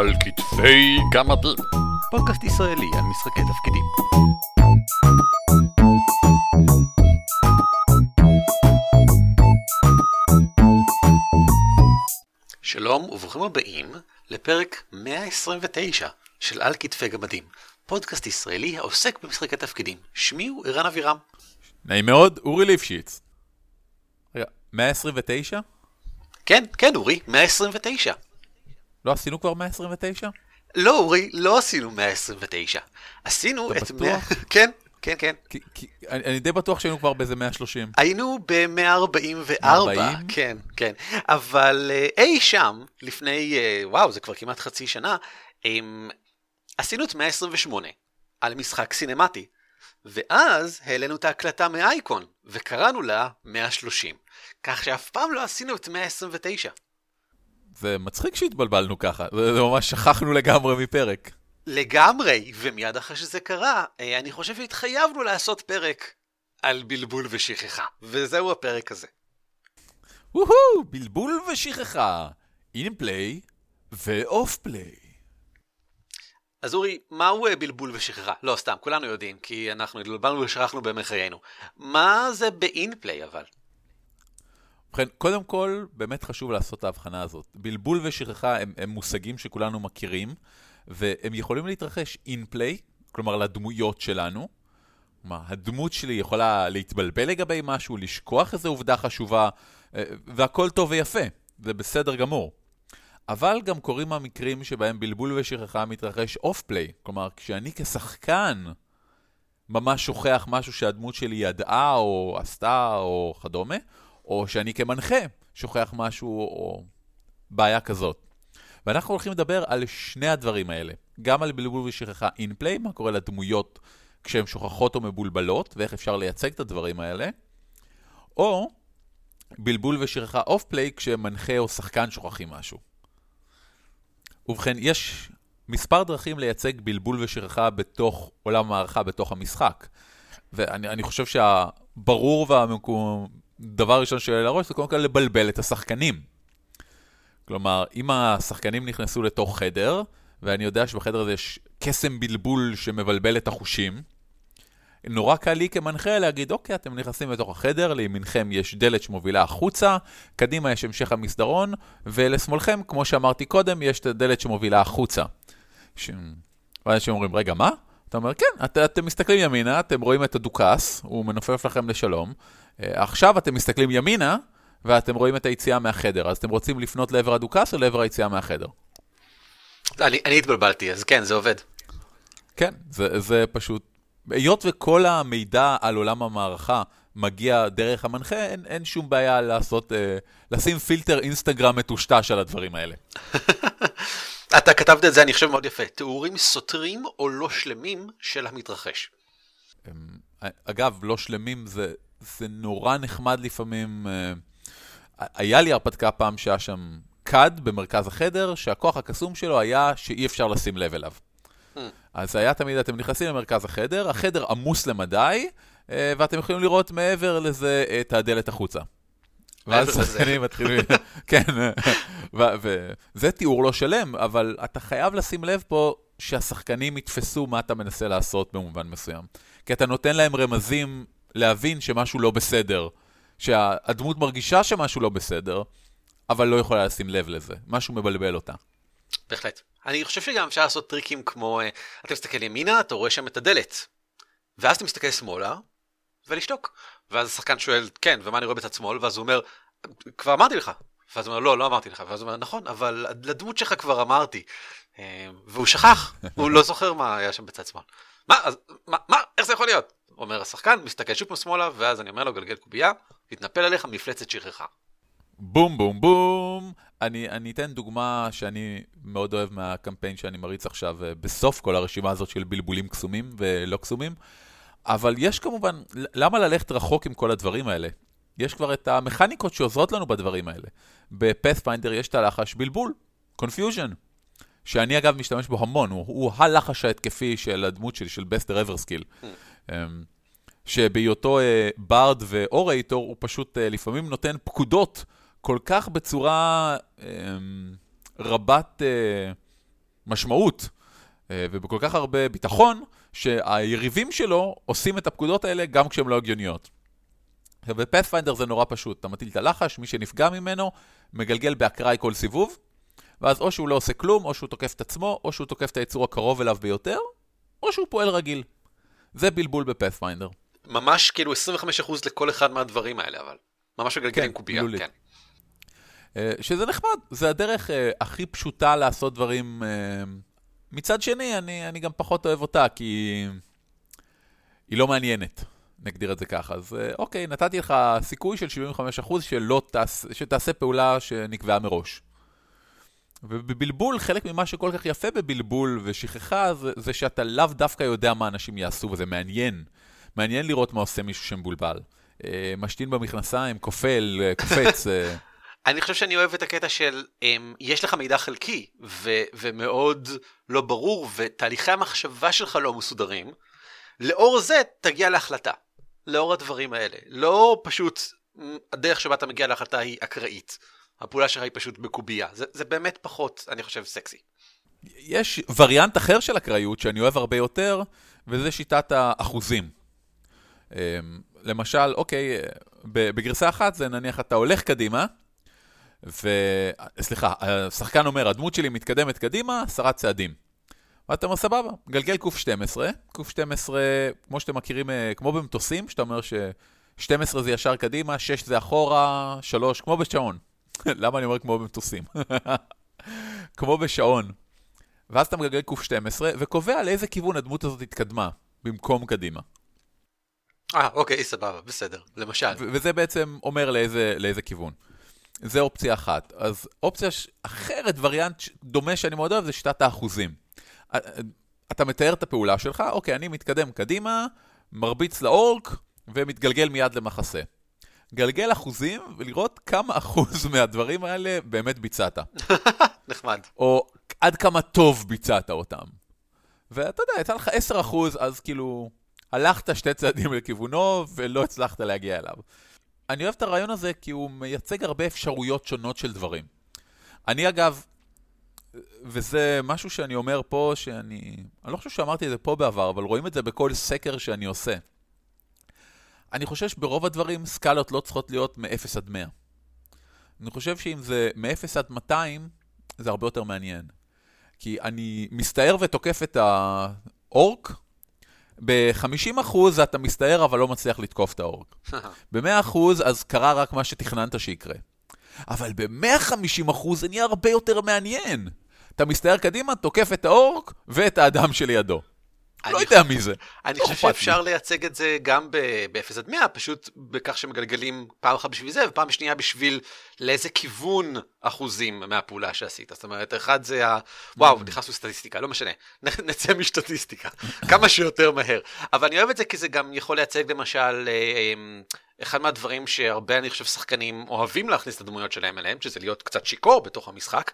על כתפי גמדים, פודקאסט ישראלי על משחקי תפקידים. שלום וברוכים הבאים לפרק 129 של על כתפי גמדים, פודקאסט ישראלי העוסק במשחקי תפקידים. שמי הוא אירן אבירם. נעים מאוד, אורי ליפשיץ. רגע, 129? כן, אורי, 129. לא עשינו כבר 129? לא, אורי, לא עשינו 129. עשינו את 100... כן. אני די בטוח שהיינו כבר באיזה 130. היינו ב-144, כן. אבל אי שם, לפני, וואו, זה כבר כמעט חצי שנה, עשינו את 128 על משחק סינמטי. ואז העלינו את ההקלטה מאייקון, וקראנו לה 130. כך שאף פעם לא עשינו את 129. זה מצחיק שהתבלבלנו ככה, זה ממש שכחנו לגמרי מפרק. לגמרי, ומיד אחרי שזה קרה, אני חושב שהתחייבנו לעשות פרק על בלבול ושכחה, וזהו הפרק הזה. וואו, בלבול ושכחה, inplay ו-off-play. אז אורי, מהו בלבול ושכחה? לא, סתם, כולנו יודעים, כי אנחנו התבלבלנו ושכחנו בימי חיינו. מה זה ב-inplay אבל? ובכן, קודם כל, באמת חשוב לעשות את ההבחנה הזאת. בלבול ושכחה הם מושגים שכולנו מכירים, והם יכולים להתרחש inplay, כלומר לדמויות שלנו. כלומר, הדמות שלי יכולה להתבלבל לגבי משהו, לשכוח איזו עובדה חשובה, והכל טוב ויפה, זה בסדר גמור. אבל גם קוראים המקרים שבהם בלבול ושכחה מתרחש off-play. כלומר, כשאני כשחקן ממש שוכח משהו שהדמות שלי ידעה או עשתה או כדומה, או שאני כמנחה שוכח משהו או בעיה כזאת. ואנחנו הולכים לדבר על שני הדברים האלה. גם על בלבול ושכחה in-play, מה קורה לדמויות כשהן שוכחות או מבולבלות, ואיך אפשר לייצג את הדברים האלה. או בלבול ושכחה off-play כשמנחה או שחקן שוכחים משהו. ובכן, יש מספר דרכים לייצג בלבול ושכחה בתוך עולם הערכה, בתוך המשחק. ואני חושב שהברור והדבר ראשון שעולה לראש זה קודם כל לבלבל את השחקנים. כלומר, אם השחקנים נכנסו לתוך חדר, ואני יודע שבחדר הזה יש קסם בלבול שמבלבל את החושים, נורא קל לי כמנחה להגיד, אוקיי, אתם נכנסים לתוך החדר, לימינכם יש דלת שמובילה החוצה, קדימה יש המשך המסדרון, ולשמאלכם, כמו שאמרתי קודם, יש את הדלת שמובילה החוצה. ואנשים אומרים, רגע, מה? אתה אומר, כן, אתם מסתכלים ימינה, אתם רואים את הדוקס, הוא מנופף לכם לשלום. עכשיו אתם מסתכלים ימינה, ואתם רואים את היציאה מהחדר, אז אתם רוצים לפנות לעבר הדוקס או לעבר היציאה מהחדר? אני התבלבלתי, אז כן, זה עובד. כן, זה פשוט... היות וכל המידע על עולם המערכה מגיע דרך המנחה, אין שום בעיה לשים פילטר אינסטגרם מטושטש על הדברים האלה. אתה כתבת את זה, אני חושב מאוד יפה. תיאורים סותרים או לא שלמים של המתרחש. אגב, לא שלמים זה נורא נחמד לפעמים. היה לי הרפתקה פעם שהיה שם קד במרכז החדר, שהכוח הקסום שלו היה שאי אפשר לשים לב אליו. אז היה תמיד, אתם נכנסים למרכז החדר, החדר עמוס למדי, ואתם יכולים לראות מעבר לזה את הדלת החוצה. ואז שחקנים מתחילים, כן, וזה תיאור לא שלם, אבל אתה חייב לשים לב פה שהשחקנים יתפסו מה אתה מנסה לעשות במובן מסוים. כי אתה נותן להם רמזים להבין שמשהו לא בסדר, שהדמות מרגישה שמשהו לא בסדר, אבל לא יכולה לשים לב לזה, משהו מבלבל אותה. בהחלט. אני חושב שגם אפשר לעשות טריקים כמו, אתה מסתכל ימינה, אתה רואה שם את הדלת, ואז אתה מסתכל שמאלה, ולשתוק. ואז השחקן שואל, כן, ומה אני רואה בצד שמאל? ואז הוא אומר, כבר אמרתי לך. ואז הוא אומר, לא אמרתי לך. ואז הוא אומר, נכון, אבל לדמות שלך כבר אמרתי. והוא שכח, הוא לא זוכר מה היה שם בצד שמאל. מה? איך זה יכול להיות? אומר השחקן, מסתכל שוב משמאלה, ואז אני אומר לו, גלגל קובייה, התנפל עליך מפלצת שכחה. בום בום בום. אני אתן דוגמה שאני מאוד אוהב מהקמפיין שאני מריץ עכשיו בסוף כל הרשימה הזאת של בלבולים קסומים ולא קסומים. אבל יש כמובן, למה ללכת רחוק עם כל הדברים האלה? יש כבר את המכניקות שעוזרות לנו בדברים האלה. בפת פיינדר יש את הלחש בלבול, קונפיוז'ן, שאני אגב משתמש בו המון, הוא הלחש ההתקפי של הדמות שלי, של בסט רבר סקיל. שבהיותו ברד ואורייטור הוא פשוט לפעמים נותן פקודות כל כך בצורה רבת משמעות ובכל כך הרבה ביטחון, שהיריבים שלו עושים את הפקודות האלה גם כשהם לא הגיוניות. בפאת'פיינדר זה נורא פשוט, אתה מטיל את הלחש, מי שנפגע ממנו מגלגל באקראי כל סיבוב, ואז או שהוא לא עושה כלום, או שהוא תוקף את עצמו, או שהוא תוקף את היצור הקרוב אליו ביותר, או שהוא פועל רגיל. זה בלבול בפאת'פיינדר. ממש כאילו 25% לכל אחד מהדברים האלה, אבל ממש מגלגלים קובייה. כן. שזה נחמד, זה הדרך הכי פשוטה לעשות דברים. מצד שני, אני גם פחות אוהב אותה, כי היא לא מעניינת. נגדיר את זה ככה. אז אוקיי, נתתי לך סיכוי של 75% שתעשה פעולה שנקבעה מראש. ובבלבול, חלק ממה שכל כך יפה בבלבול ושכחה, זה שאתה לאו דווקא יודע מה אנשים יעשו, וזה מעניין. מעניין לראות מה עושה מישהו שמבולבל. משתין במכנסיים, כופל, קופץ. אני חושב שאני אוהב את הקטע של, יש לך מידע חלקי, ומאוד לא ברור, ותהליכי המחשבה שלך לא מסודרים. לאור זה תגיע להחלטה. לאור הדברים האלה. לא פשוט, הדרך שבה אתה מגיע להחלטה היא אקראית. הפעולה שלך היא פשוט בקובייה. זה באמת פחות, אני חושב, סקסי. יש וריאנט אחר של אקראיות, שאני אוהב הרבה יותר, וזה שיטת האחוזים. למשל, אוקיי, בגרסה אחת זה נניח, אתה הולך קדימה, סליחה, השחקן אומר, הדמות שלי מתקדמת קדימה, 10 צעדים. ואתה אומר, סבבה, גלגל קוף 12. קוף 12, כמו שאתם מכירים, כמו במטוסים, שאתה אומר ש12 זה ישר קדימה, 6 זה אחורה, 3, כמו בשעון. למה אני אומר כמו במטוסים? כמו בשעון. ואז אתה מגלגל קוף 12, וקובע לאיזה כיוון הדמות הזאת התקדמה, במקום קדימה. אוקיי, סבבה, בסדר, למשל. וזה בעצם אומר לאיזה כיוון. זה אופציה אחת. אז אופציה אחרת, וריאנט דומה שאני מאוד אוהב, זה שיטת האחוזים. אתה מתאר את הפעולה שלך, אוקיי, אני מתקדם קדימה, מרביץ לאורק, ומתגלגל מיד למחסה. גלגל אחוזים, ולראות כמה אחוז מהדברים האלה באמת ביצעת. נחמד. או עד כמה טוב ביצעת אותם. ואתה יודע, יצא לך 10%, אז כאילו, הלכת 2 צעדים לכיוונו, ולא הצלחת להגיע אליו. אני אוהב את הרעיון הזה, כי הוא מייצג הרבה אפשרויות שונות של דברים. אני אגב, וזה משהו שאני אומר פה, אני לא חושב שאמרתי את זה פה בעבר, אבל רואים את זה בכל סקר שאני עושה. אני חושב שברוב הדברים סקלות לא צריכות להיות מ-0 עד 100. אני חושב שאם זה מ-0 עד 200, זה הרבה יותר מעניין. כי אני מסתער ותוקף את האורק, ב-50% אתה מסתער אבל לא מצליח לתקוף את האורק. ב-100% אז קרה רק מה שתכננת שיקרה. אבל ב-150% זה נהיה הרבה יותר מעניין. אתה מסתער קדימה, תוקף את האורק ואת האדם שלידו. לא יודע מי זה. אני חושב שאפשר לייצג את זה גם ב-0 עד 100, פשוט בכך שמגלגלים פעם אחת בשביל זה, ופעם שנייה בשביל לאיזה כיוון אחוזים מהפעולה שעשית. זאת אומרת, אחד זה וואו, נכנסו סטטיסטיקה, לא משנה. נצא משטטיסטיקה, כמה שיותר מהר. אבל אני אוהב את זה כי זה גם יכול לייצג למשל, אחד מהדברים שהרבה, אני חושב, שחקנים אוהבים להכניס את הדמויות שלהם אליהם, שזה להיות קצת שיקור בתוך המשחק.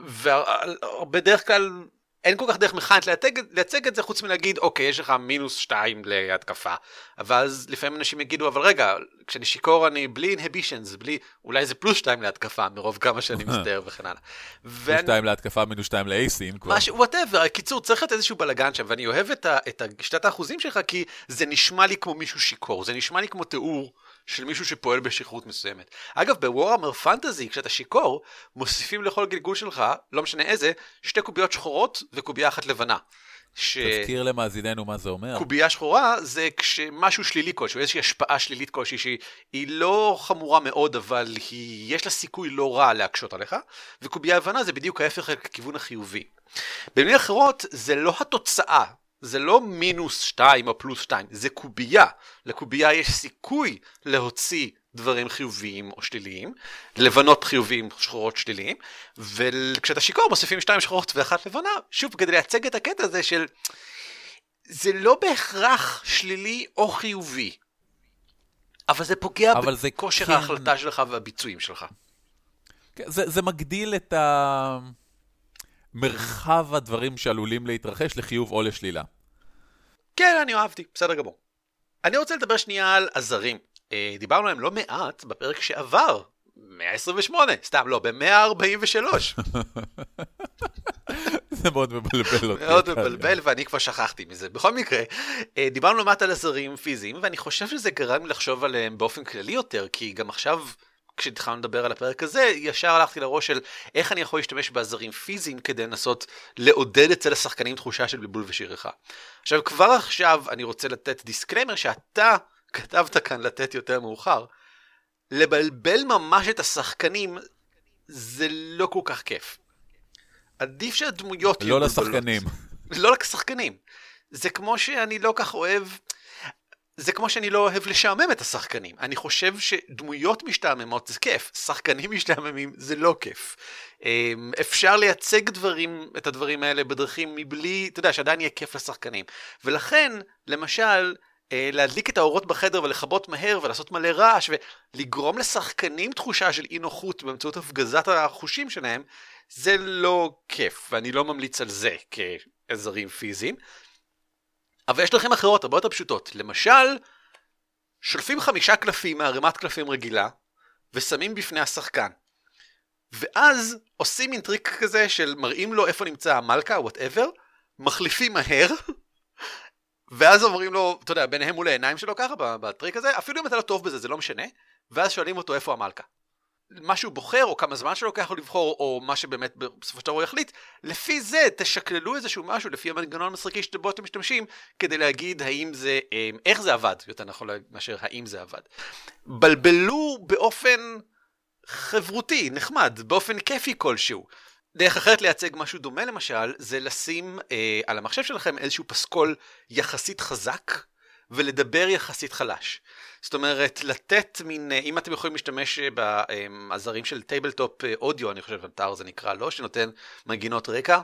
ובדרך כלל אין כל כך דרך מכנית לייצג את זה, חוץ מלהגיד, אוקיי, יש לך -2 להתקפה. אבל אז לפעמים אנשים יגידו, אבל רגע, כשאני שיכור אני בלי inhibitions, אולי זה +2 להתקפה, מרוב כמה שאני מסתער וכן הלאה. +2 להתקפה, -2 לאייסים. משהו, whatever, קיצור, צריך להיות איזשהו בלגן שם, ואני אוהב את שתת האחוזים שלך, כי זה נשמע לי כמו מישהו שיכור, זה נשמע לי כמו תיאור של מישהו שפועל בשכרות מסוימת. אגב, בוורהמר פנטזי, כשאתה שיכור, מוסיפים לכל גלגול שלך, לא משנה איזה, 2 קוביות שחורות וקובייה אחת לבנה. תזכיר למאזיננו מה זה אומר. קובייה שחורה זה כשמשהו שלילי כלשהו, איזושהי השפעה שלילית כלשהי, שהיא לא חמורה מאוד, אבל יש לה סיכוי לא רע להקשות עליך, וקובייה לבנה זה בדיוק ההפך לכיוון החיובי. במילים אחרות, זה לא התוצאה, זה לא -2 או +2, זה קובייה. לקובייה יש סיכוי להוציא דברים חיוביים או שליליים, לבנות חיוביים, שחורות שליליים, וכשאתה שיכור מוסיפים 2 שחורות ו1 לבנה, שוב כדי לייצג את הקטע הזה של, זה לא בהכרח שלילי או חיובי, אבל זה פוגע בכושר כן, ההחלטה שלך והביצועים שלך. זה מגדיל את ה מרחב הדברים שעלולים להתרחש לחיוב או לשלילה. כן, אני אוהבתי, בסדר גמור. אני רוצה לדבר שנייה על עזרים. דיברנו עליהם לא מעט בפרק שעבר, 128, סתם לא, ב-143. זה מאוד מבלבל אותי. מאוד מבלבל, ואני כבר שכחתי מזה. בכל מקרה, דיברנו למטה על עזרים פיזיים, ואני חושב שזה גרם לחשוב עליהם באופן כללי יותר, כי גם עכשיו, כשהתחלנו לדבר על הפרק הזה, ישר הלכתי לראש של איך אני יכול להשתמש בעזרים פיזיים כדי לנסות לעודד אצל השחקנים תחושה של בלבול ושיריכה. עכשיו, כבר עכשיו אני רוצה לתת דיסקלמר שאתה כתבת כאן לתת יותר מאוחר. לבלבל ממש את השחקנים זה לא כל כך כיף. עדיף שהדמויות יהיו מבולבלות. לא לשחקנים. לא לשחקנים. זה כמו שאני לא כך אוהב... זה כמו שאני לא אוהב לשעמם את השחקנים. אני חושב שדמויות משתעממות זה כיף. שחקנים משתעממים זה לא כיף. אפשר לייצג דברים, את הדברים האלה בדרכים מבלי... אתה יודע, שעדיין יהיה כיף לשחקנים. ולכן, למשל... להדליק את האורות בחדר ולכבות מהר ולעשות מלא רעש ולגרום לשחקנים תחושה של אי נוחות באמצעות הפגזת החושים שלהם, זה לא כיף, ואני לא ממליץ על זה כעזרים פיזיים. אבל יש דרכים אחרות, הרבה יותר פשוטות. למשל, שולפים 5 קלפים מערימת קלפים רגילה ושמים בפני השחקן. ואז עושים מין טריק כזה של מראים לו איפה נמצא המלכה או whatever, מחליפים מהר, ואז אומרים לו, אתה יודע, ביניהם מול העיניים שלו ככה, בטריק הזה, אפילו אם אתה לא טוב בזה, זה לא משנה, ואז שואלים אותו איפה המלכה. מה שהוא בוחר, או כמה זמן שלו ככה לבחור, או מה שבאמת בסופו של דבר הוא יחליט, לפי זה תשקללו איזשהו משהו, לפי המנגנון המסרקי שבו אתם משתמשים, כדי להגיד האם זה, איך זה עבד, יותר נכון מאשר האם זה עבד. בלבלו באופן חברותי, נחמד, באופן כיפי כלשהו. דרך אחרת לייצג משהו דומה למשל, זה לשים על המחשב שלכם איזשהו פסקול יחסית חזק, ולדבר יחסית חלש. זאת אומרת, לתת מין, אם אתם יכולים להשתמש בעזרים של טייבלטופ אודיו, אני חושב שאתר זה נקרא לו, שנותן מנגינות רקע,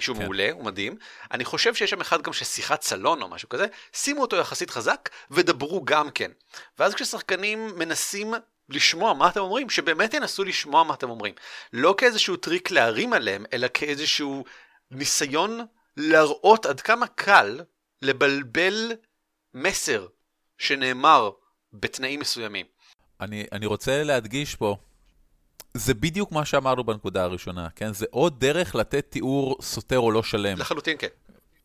שהוא מעולה, הוא מדהים. אני חושב שיש שם אחד גם ששיחת סלון או משהו כזה, שימו אותו יחסית חזק, ודברו גם כן. ואז כששחקנים מנסים... לשמוע מה אתם אומרים, שבאמת ינסו לשמוע מה אתם אומרים. לא כאיזשהו טריק להרים עליהם, אלא כאיזשהו ניסיון להראות עד כמה קל לבלבל מסר שנאמר בתנאים מסוימים. אני רוצה להדגיש פה, זה בדיוק מה שאמרנו בנקודה הראשונה, כן? זה עוד דרך לתת תיאור סותר או לא שלם. לחלוטין, כן.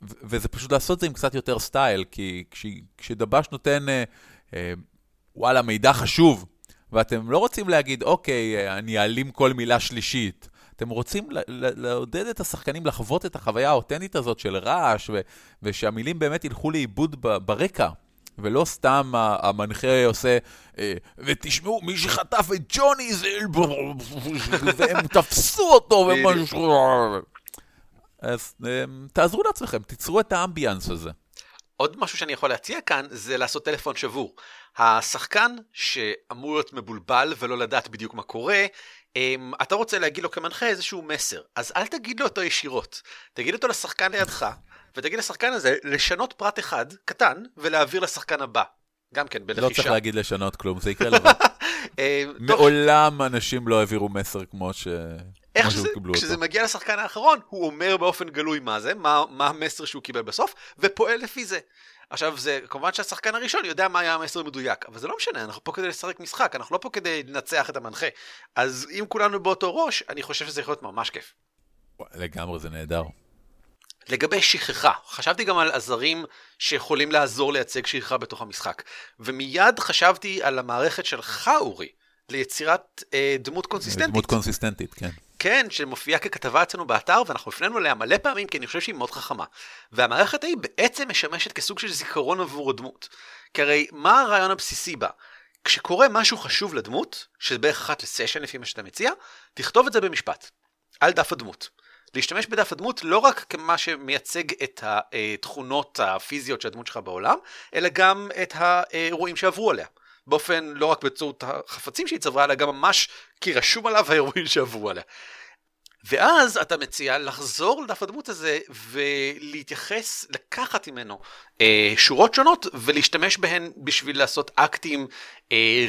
וזה פשוט לעשות זה עם קצת יותר סטייל, כי כשדבש נותן, וואלה, מידע חשוב, ואתם לא רוצים להגיד, אוקיי, אני אלים כל מילה שלישית. אתם רוצים לעודד את השחקנים לחוות את החוויה האותנית הזאת של רעש, ושהמילים באמת ילכו לאיבוד ברקע, ולא סתם המנחה עושה, ותשמעו, מי שחטף את ג'וני, זה... והם תפסו אותו, ומשהו... אז תעזרו לעצמכם, תיצרו את האמביאנס הזה. עוד משהו שאני יכול להציע כאן, זה לעשות טלפון שבור. השחקן שאמור להיות מבולבל ולא לדעת בדיוק מה קורה, אתה רוצה להגיד לו כמנחה איזשהו מסר, אז אל תגיד לו אותו ישירות, תגיד אותו לשחקן לידך, ותגיד לשחקן הזה לשנות פרט אחד קטן ולהעביר לשחקן הבא. גם כן בלחישה. לא צריך להגיד לשנות כלום, זה יקרה לבד. מעולם אנשים לא העבירו מסר כמו ש... איך שזה, כשזה מגיע לשחקן האחרון, הוא אומר באופן גלוי מה זה, מה המסר שהוא קיבל בסוף, ופועל לפי זה. עכשיו, זה, כמובן שהשחקן הראשון יודע מה היה המסר מדויק, אבל זה לא משנה, אנחנו פה כדי לשחק משחק, אנחנו לא פה כדי לנצח את המנחה. אז אם כולנו באותו ראש, אני חושב שזה יכול להיות ממש כיף. לגמרי זה נהדר. לגבי שכחה, חשבתי גם על עזרים שיכולים לעזור לייצג שכחה בתוך המשחק, ומיד חשבתי על המערכת של חאורי, ליצירת דמות קונסיסטנטית. דמות קונסיסטנטית, כן. כן, שמופיעה ככתבה אצלנו באתר, ואנחנו הפנינו אליה מלא פעמים, כי אני חושב שהיא מאוד חכמה. והמערכת ההיא בעצם משמשת כסוג של זיכרון עבור הדמות. כי הרי מה הרעיון הבסיסי בה? כשקורה משהו חשוב לדמות, שזה בערך אחת לסשן לפי מה שאתה מציע, תכתוב את זה במשפט, על דף הדמות. להשתמש בדף הדמות לא רק כמה שמייצג את התכונות הפיזיות של הדמות שלך בעולם, אלא גם את האירועים שעברו עליה. באופן לא רק בצורת החפצים שהיא צברה, אלא גם ממש כי רשום עליו האירועים שעברו עליה. ואז אתה מציע לחזור לדף הדמות הזה ולהתייחס, לקחת ממנו שורות שונות ולהשתמש בהן בשביל לעשות אקטים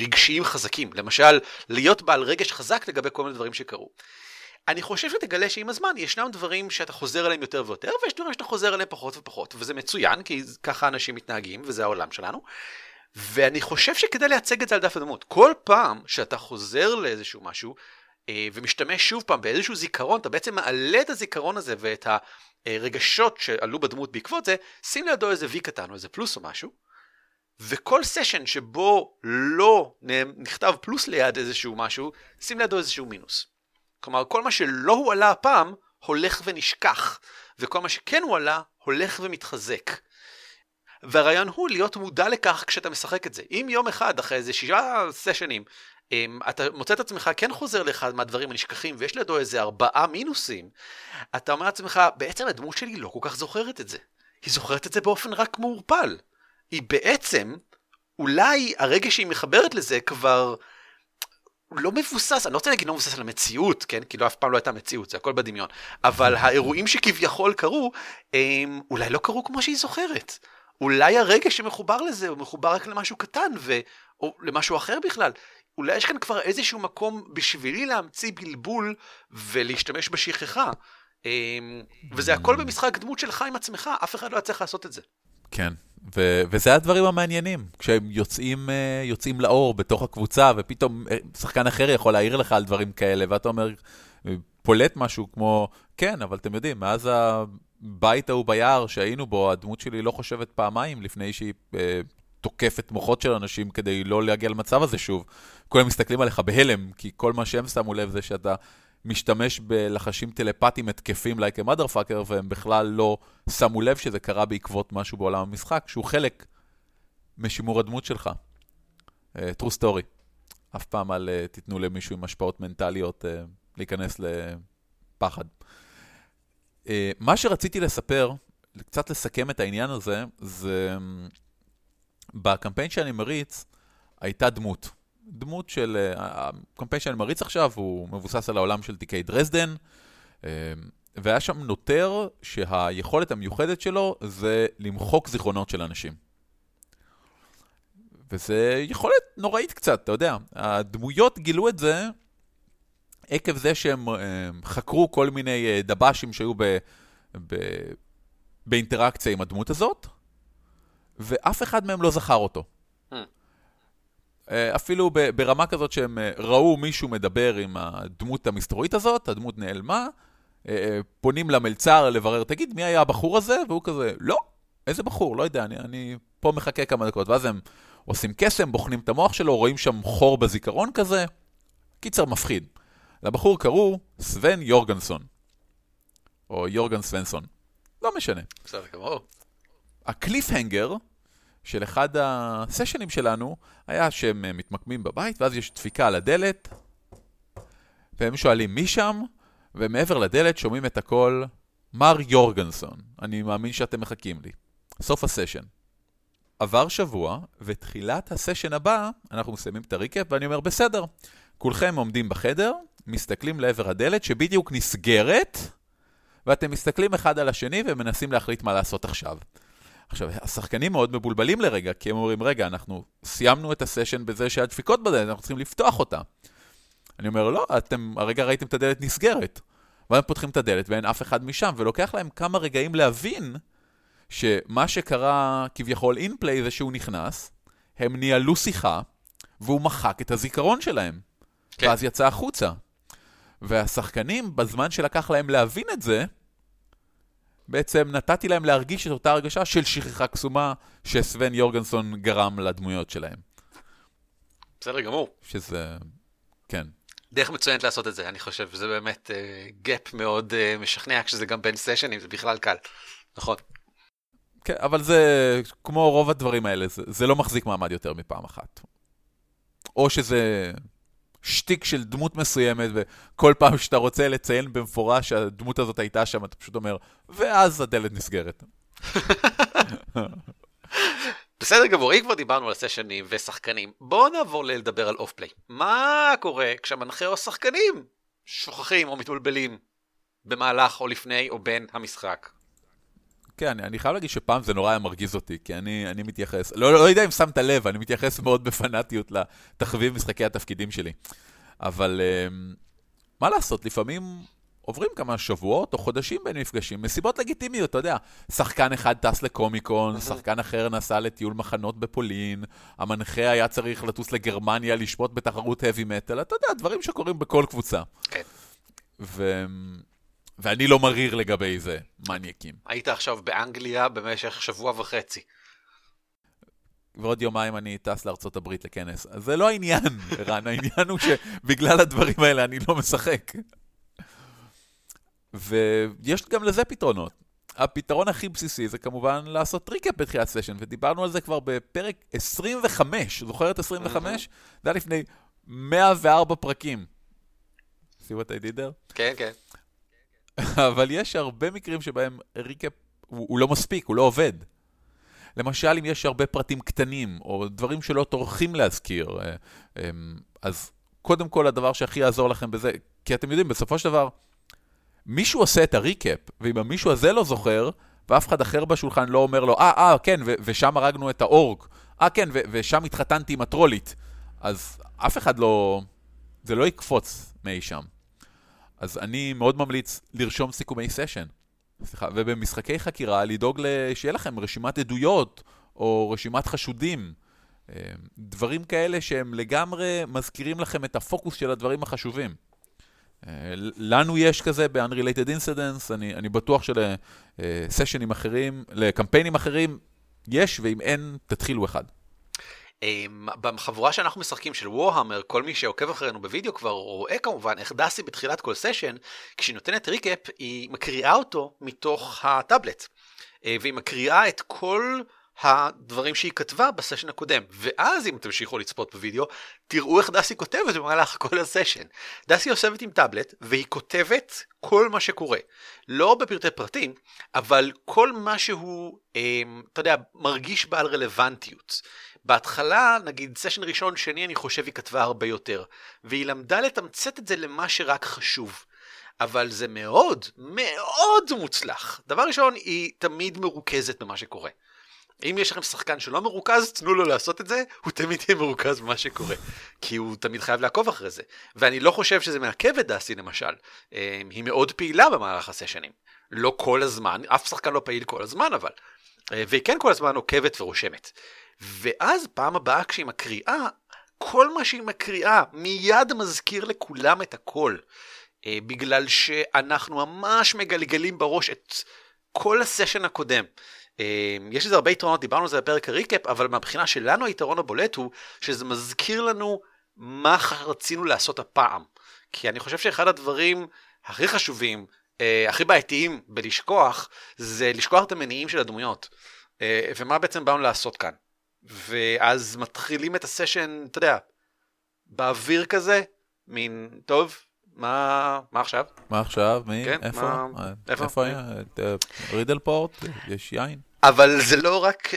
רגשיים חזקים. למשל, להיות בעל רגש חזק לגבי כל מיני דברים שקרו. אני חושב שתגלה שעם הזמן ישנם דברים שאתה חוזר עליהם יותר ויותר, ויש דברים שאתה חוזר עליהם פחות ופחות, וזה מצוין, כי ככה אנשים מתנהגים וזה העולם שלנו. ואני חושב שכדאי לייצג את זה על דף הדמות. כל פעם שאתה חוזר לאיזשהו משהו, ומשתמש שוב פעם באיזשהו זיכרון, אתה בעצם מעלה את הזיכרון הזה ואת הרגשות שעלו בדמות בעקבות זה, שים לידו איזה וי קטן או איזה פלוס או משהו, וכל סשן שבו לא נכתב פלוס ליד איזשהו משהו, שים לידו איזשהו מינוס. כלומר, כל מה שלא הוא עלה הפעם, הולך ונשכח, וכל מה שכן הוא עלה, הולך ומתחזק. והרעיון הוא להיות מודע לכך כשאתה משחק את זה. אם יום אחד, אחרי איזה 6 סשנים, אתה מוצא את עצמך, כן חוזר לאחד מהדברים הנשכחים, ויש לידו איזה 4 מינוסים, אתה אומר לעצמך, בעצם הדמות שלי לא כל כך זוכרת את זה. היא זוכרת את זה באופן רק מעורפל. היא בעצם, אולי הרגע שהיא מחברת לזה כבר לא מבוסס, אני לא רוצה להגיד לא מבוסס על המציאות, כן? כי לא, אף פעם לא הייתה מציאות, זה הכל בדמיון. אבל האירועים שכביכול קרו, אולי לא קרו כמו שהיא זוכרת. אולי הרגע שמחובר לזה, הוא מחובר רק למשהו קטן, או למשהו אחר בכלל. אולי יש כאן כבר איזשהו מקום בשבילי להמציא בלבול ולהשתמש בשכחה. וזה הכל במשחק דמות שלך עם עצמך, אף אחד לא צריך לעשות את זה. כן. וזה הדברים המעניינים, כשהם יוצאים לאור בתוך הקבוצה, ופתאום שחקן אחר יכול להעיר לך על דברים כאלה, ואתה אומר, פולט משהו כמו, כן, אבל אתם יודעים, מאז הבית ההוא ביער שהיינו בו, הדמות שלי לא חושבת פעמיים לפני שהיא תוקפת מוחות של אנשים כדי לא להגיע למצב הזה שוב. כולם מסתכלים עליך בהלם, כי כל מה שהם שמו לב זה שאתה משתמש בלחשים טלפטיים התקפים like a motherfucker, והם בכלל לא שמו לב שזה קרה בעקבות משהו בעולם המשחק, שהוא חלק משימור הדמות שלך. True story. אף פעם אל תיתנו למישהו עם השפעות מנטליות להיכנס לפחד. מה שרציתי לספר, קצת לסכם את העניין הזה, זה בקמפיין שאני מריץ, הייתה דמות של הקמפיין שאני מריץ עכשיו, הוא מבוסס על העולם של דיקי דרסדן, והיה שם נותר שהיכולת המיוחדת שלו זה למחוק זיכרונות של אנשים. וזה יכולת נוראית קצת, אתה יודע. הדמויות גילו את זה עקב זה שהם חקרו כל מיני דבשים שהיו באינטראקציה עם הדמות הזאת, ואף אחד מהם לא זכר אותו. אפילו ברמה כזאת שהם ראו מישהו מדבר עם הדמות המסתורית הזאת, הדמות נעלמה, פונים למלצר לברר, תגיד, מי היה הבחור הזה? והוא כזה, לא, איזה בחור? לא יודע, אני פה מחכה כמה דקות. ואז הם עושים קסם, בוחנים את המוח שלו, רואים שם חור בזיכרון כזה. קיצר מפחיד. לבחור קראו סבן יורגנסון, או יורגן סוונסון. לא משנה. בסדר, כמור. הקליפהנגר של אחד הסשנים שלנו, היה שהם מתמקמים בבית, ואז יש דפיקה על הדלת, והם שואלים מי שם, ומעבר לדלת שומעים את הכל, מר יורגנסון, אני מאמין שאתם מחכים לי. סוף הסשן. עבר שבוע, ותחילת הסשן הבא, אנחנו מסיימים את הריקאפ, ואני אומר, בסדר, כולכם עומדים בחדר, מסתכלים לעבר הדלת, שבדיוק נסגרת, ואתם מסתכלים אחד על השני, ומנסים להחליט מה לעשות עכשיו. עכשיו, השחקנים מאוד מבולבלים לרגע, כי הם אומרים, רגע, אנחנו סיימנו את הסשן בזה שהדפיקות בדלת, אנחנו צריכים לפתוח אותה. אני אומר, לא, אתם הרגע ראיתם את הדלת נסגרת, והם פותחים את הדלת ואין אף אחד משם, ולוקח להם כמה רגעים להבין שמה שקרה כביכול inplay זה שהוא נכנס, הם ניהלו שיחה, והוא מחק את הזיכרון שלהם, כן. ואז יצא החוצה. והשחקנים, בזמן שלקח להם להבין את זה, בעצם נתתי להם להרגיש את אותה הרגשה של שכחה קסומה שסבן יורגנסון גרם לדמויות שלהם. בסדר גמור. שזה, כן. דרך מצוינת לעשות את זה, אני חושב. זה באמת גאפ מאוד משכנע, כשזה גם בין סשנים, זה בכלל קל. נכון. כן, אבל זה, כמו רוב הדברים האלה, זה לא מחזיק מעמד יותר מפעם אחת. או שזה שטיק של דמות מסוימת, וכל פעם שאתה רוצה לציין במפורש שהדמות הזאת הייתה שם, אתה פשוט אומר, ואז הדלת נסגרת. בסדר גמור, אם כבר דיברנו על סשנים ושחקנים, בואו נעבור לדבר על אוף פליי. מה קורה כשהמנחה או שחקנים שוכחים או מתבלבלים במהלך או לפני או בין המשחק? כן, אני חייב להגיד שפעם זה נורא היה מרגיז אותי, כי אני מתייחס, לא יודע אם שמת לב, אני מתייחס מאוד בפנאטיות לתחביב משחקי התפקידים שלי. אבל מה לעשות, לפעמים עוברים כמה שבועות או חודשים בין מפגשים, מסיבות לגיטימיות, אתה יודע, שחקן אחד טס לקומיקון, שחקן אחר נסע לטיול מחנות בפולין, המנחה היה צריך לטוס לגרמניה, לשפוט בתחרות heavy metal, אתה יודע, דברים שקורים בכל קבוצה. כן. ואני לא מריר לגבי זה, מניאקים. היית עכשיו באנגליה במשך שבוע וחצי. ועוד יומיים אני טס לארצות הברית לכנס. אז זה לא העניין, אירן, העניין הוא שבגלל הדברים האלה אני לא משחק. ויש גם לזה פתרונות. הפתרון הכי בסיסי זה כמובן לעשות טריקאפ בתחילת סשן, ודיברנו על זה כבר בפרק 25, זוכרת 25? זה היה לפני 104 פרקים. See what I did there? כן, כן. אבל יש הרבה מקרים שבהם ריקאפ הוא לא מספיק, הוא לא עובד. למשל, אם יש הרבה פרטים קטנים, או דברים שלא טורחים להזכיר, אז קודם כל הדבר שהכי יעזור לכם בזה, כי אתם יודעים, בסופו של דבר, מישהו עושה את הריקאפ, ואם המישהו הזה לא זוכר, ואף אחד אחר בשולחן לא אומר לו, כן, ושם הרגנו את האורק, כן, ושם התחתנתי עם הטרולית, אז אף אחד לא, זה לא יקפוץ מאי שם. אז אני מאוד ממליץ לרשום סיכומי סשן. ובמשחקי חקירה לדאוג שיהיה לכם רשימת עדויות או רשימת חשודים, דברים כאלה שהם לגמרי מזכירים לכם את הפוקוס של הדברים החשובים. לנו יש כזה ב-unrelated incidents, אני בטוח שלסשנים אחרים, לקמפיינים אחרים, יש, ואם אין, תתחילו אחד. בחבורה שאנחנו משחקים של וורהמר, כל מי שעוקב אחרינו בווידאו כבר רואה כמובן איך דסי בתחילת כל סשן, כשהיא נותנת ריקאפ, היא מקריאה אותו מתוך הטאבלט, והיא מקריאה את כל הדברים שהיא כתבה בסשן הקודם, ואז אם תמשיכו לצפות בווידאו, תראו איך דסי כותבת במהלך כל הסשן. דסי יושבת עם טאבלט, והיא כותבת כל מה שקורה. לא בפרטי פרטים, אבל כל מה שהוא, אתה יודע, מרגיש בעל רלוונטיות. בהתחלה, נגיד, סשן ראשון, שני, אני חושב היא כתבה הרבה יותר, והיא למדה לתמצת את זה למה שרק חשוב. אבל זה מאוד, מאוד מוצלח. דבר ראשון, היא תמיד מרוכזת במה שקורה. אם יש לכם שחקן שלא מרוכז, תנו לו לעשות את זה, הוא תמיד יהיה מרוכז במה שקורה, כי הוא תמיד חייב לעקוב אחרי זה. ואני לא חושב שזה מעכב את דסי, למשל. היא מאוד פעילה במהלך הסשנים. לא כל הזמן, אף שחקן לא פעיל כל הזמן, אבל. והיא כן כל הזמן עוקבת ורושמת. ואז פעם הבאה כשהיא מקריאה, כל מה שהיא מקריאה מיד מזכיר לכולם את הכל, בגלל שאנחנו ממש מגלגלים בראש את כל הסשן הקודם. יש לזה הרבה יתרונות, דיברנו על זה בפרק הריקאפ, אבל מהבחינה שלנו היתרון הבולט הוא שזה מזכיר לנו מה רצינו לעשות הפעם. כי אני חושב שאחד הדברים הכי חשובים, הכי בעייתיים בלשכוח, זה לשכוח את המניעים של הדמויות. ומה בעצם באנו לעשות כאן. ואז מתחילים את הסשן, אתה יודע, באוויר כזה, מין, טוב, מה עכשיו? מה עכשיו? מי? איפה? איפה? רידלפורט? יש יין? אבל זה לא רק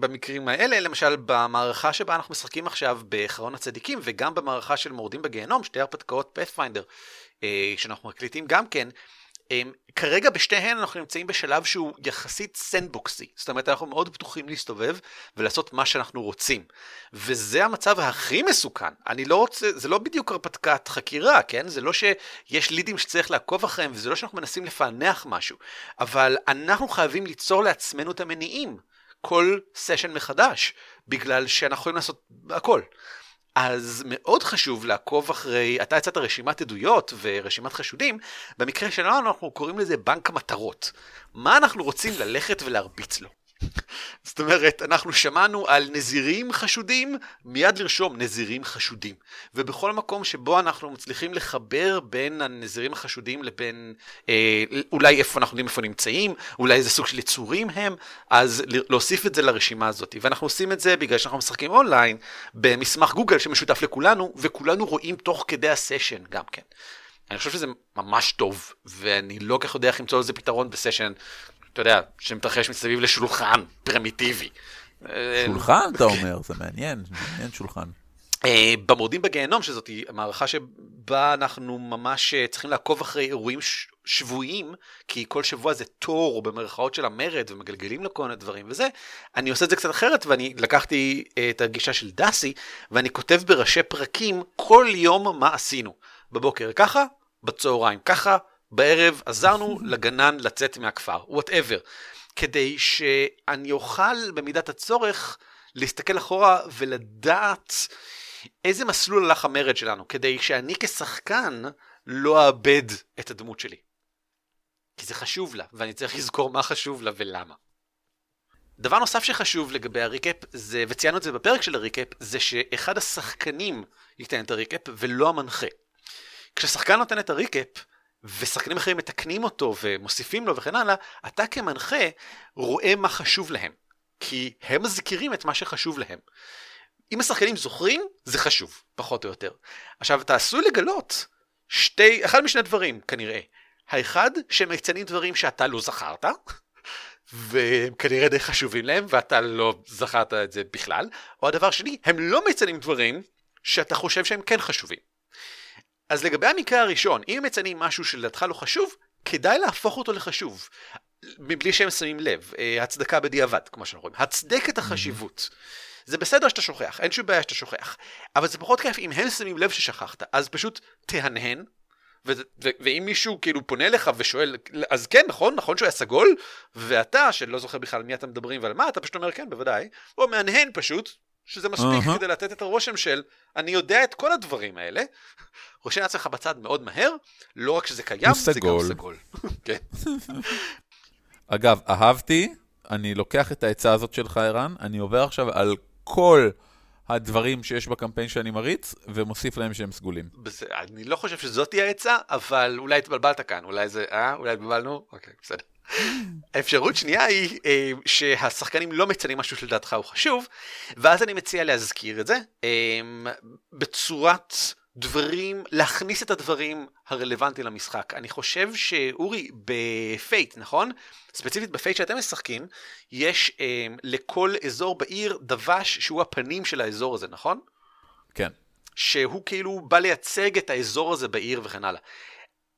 במקרים האלה, למשל במערכה שבה אנחנו משחקים עכשיו בחרון הצדיקים, וגם במערכה של מורדים בגיהנום, שתי הרפתקאות פת פיינדר, שאנחנו מקליטים גם כן, כרגע בשתיהן אנחנו נמצאים בשלב שהוא יחסית סנדבוקסי, זאת אומרת אנחנו מאוד פתוחים להסתובב ולעשות מה שאנחנו רוצים, וזה המצב הכי מסוכן. אני לא רוצה, זה לא בדיוק הרפתקת חקירה, כן? זה לא שיש לידים שצריך לעקוב אחריהם, וזה לא שאנחנו מנסים לפענח משהו, אבל אנחנו חייבים ליצור לעצמנו את המניעים כל סשן מחדש, בגלל שאנחנו יכולים לעשות הכל. אז מאוד חשוב לעקוב אחרי, אתה יצאת רשימת עדויות ורשימת חשודים, במקרה שלנו אנחנו קוראים לזה בנק מטרות. מה אנחנו רוצים ללכת ולהרביץ לו? זאת אומרת, אנחנו שמענו על נזירים חשודים, מיד לרשום נזירים חשודים. ובכל מקום שבו אנחנו מצליחים לחבר בין הנזירים החשודים לבין, אולי איפה אנחנו יודעים איפה נמצאים, אולי איזה סוג של יצורים הם, אז להוסיף את זה לרשימה הזאת. ואנחנו עושים את זה בגלל שאנחנו משחקים אונליין, במסמך גוגל שמשותף לכולנו, וכולנו רואים תוך כדי הסשן גם כן. אני חושב שזה ממש טוב, ואני לא כך יודע איך למצוא לזה פתרון בסשן, אתה יודע, שמתרחש מסביב לשולחן פרימיטיבי. שולחן, אתה אומר, זה מעניין, מעניין שולחן. במורדים בגיהנום, שזאת המערכה שבה אנחנו ממש צריכים לעקוב אחרי אירועים שבועיים, כי כל שבוע זה תור במרכאות של המרד, ומגלגלים לכל מיני דברים וזה. אני עושה את זה קצת אחרת, ואני לקחתי את הגישה של דסי, ואני כותב בראשי פרקים כל יום מה עשינו. בבוקר ככה, בצהריים ככה, בערב עזרנו לגנן לצאת מהכפר, whatever, כדי שאני אוכל במידת הצורך להסתכל אחורה ולדעת איזה מסלול הלך המרד שלנו, כדי שאני כשחקן לא אאבד את הדמות שלי. כי זה חשוב לה, ואני צריך לזכור מה חשוב לה ולמה. דבר נוסף שחשוב לגבי הריקאפ, וציינו את זה בפרק של הריקאפ, זה שאחד השחקנים ייתן את הריקאפ ולא המנחה. כששחקן נותן את הריקאפ, ושחקנים אחרים מתקנים אותו ומוסיפים לו וכן הלאה, אתה כמנחה רואה מה חשוב להם, כי הם מזכירים את מה שחשוב להם. אם השחקנים זוכרים, זה חשוב, פחות או יותר. עכשיו, אתה עשוי לגלות אחד משני דברים, כנראה. האחד, שהם מציינים דברים שאתה לא זכרת, והם כנראה די חשובים להם, ואתה לא זכרת את זה בכלל. או הדבר שני, הם לא מציינים דברים שאתה חושב שהם כן חשובים. אז לגבי המקרה הראשון, אם הם מציינים משהו שלדעתך לא חשוב, כדאי להפוך אותו לחשוב, מבלי שהם שמים לב. הצדקה בדיעבד, כמו שאנחנו רואים. הצדק את החשיבות. זה בסדר שאתה שוכח, אין שום בעיה שאתה שוכח, אבל זה פחות כיף אם הם שמים לב ששכחת, אז פשוט תהנהן, ואם מישהו כאילו פונה לך ושואל, אז כן, נכון שהוא היה סגול, ואתה, שלא זוכר בכלל מי אתה מדברים ועל מה, אתה פשוט אומר כן, בוודאי, או מהנהן פשוט, שזה מספיק כדי לתת את הרושם של, אני יודע את כל הדברים האלה, רושם עצמך בצד מאוד מהר, לא רק שזה קיים, זה גם סגול. אגב, אהבתי, אני לוקח את העצה הזאת שלך, אירן, אני עובר עכשיו על כל הדברים שיש בקמפיין שאני מריץ, ומוסיף להם שהם סגולים. אני לא חושב שזאת היא העצה, אבל אולי התבלבלת כאן, אולי התבלבלנו, אוקיי, בסדר. האפשרות שנייה היא שהשחקנים לא מציינים משהו שלדעתך הוא חשוב, ואז אני מציע להזכיר את זה, בצורת דברים, להכניס את הדברים הרלוונטיים למשחק. אני חושב שאורי, בפייט, נכון? ספציפית בפייט שאתם משחקים, יש לכל אזור בעיר דבש שהוא הפנים של האזור הזה, נכון? כן. שהוא כאילו בא לייצג את האזור הזה בעיר וכן הלאה.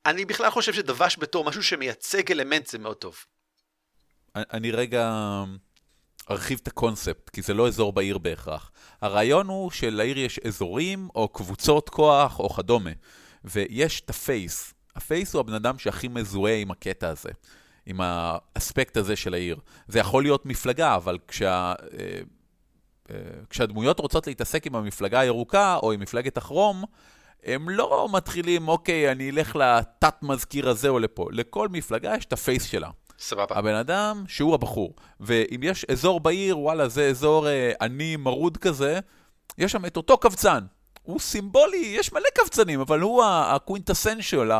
אני בכלל חושב שדבש בתור משהו שמייצג אלמנט זה מאוד טוב. אני רגע ארחיב את הקונספט, כי זה לא אזור בעיר בהכרח. הרעיון הוא שלעיר יש אזורים, או קבוצות כוח, או כדומה. ויש את הפייס. הפייס הוא הבן אדם שהכי מזוהה עם הקטע הזה, עם האספקט הזה של העיר. זה יכול להיות מפלגה, אבל כשהדמויות רוצות להתעסק עם המפלגה הירוקה, או עם מפלגת החרום, הם לא מתחילים, אוקיי, אני אלך לתת מזכיר הזה או לפה. לכל מפלגה יש את הפייס שלה. סבבה. הבן אדם שהוא הבחור. ואם יש אזור בעיר, וואלה, זה אזור עני מרוד כזה, יש שם את אותו קבצן. הוא סימבולי, יש מלא קבצנים, אבל הוא הקווינטסנשל,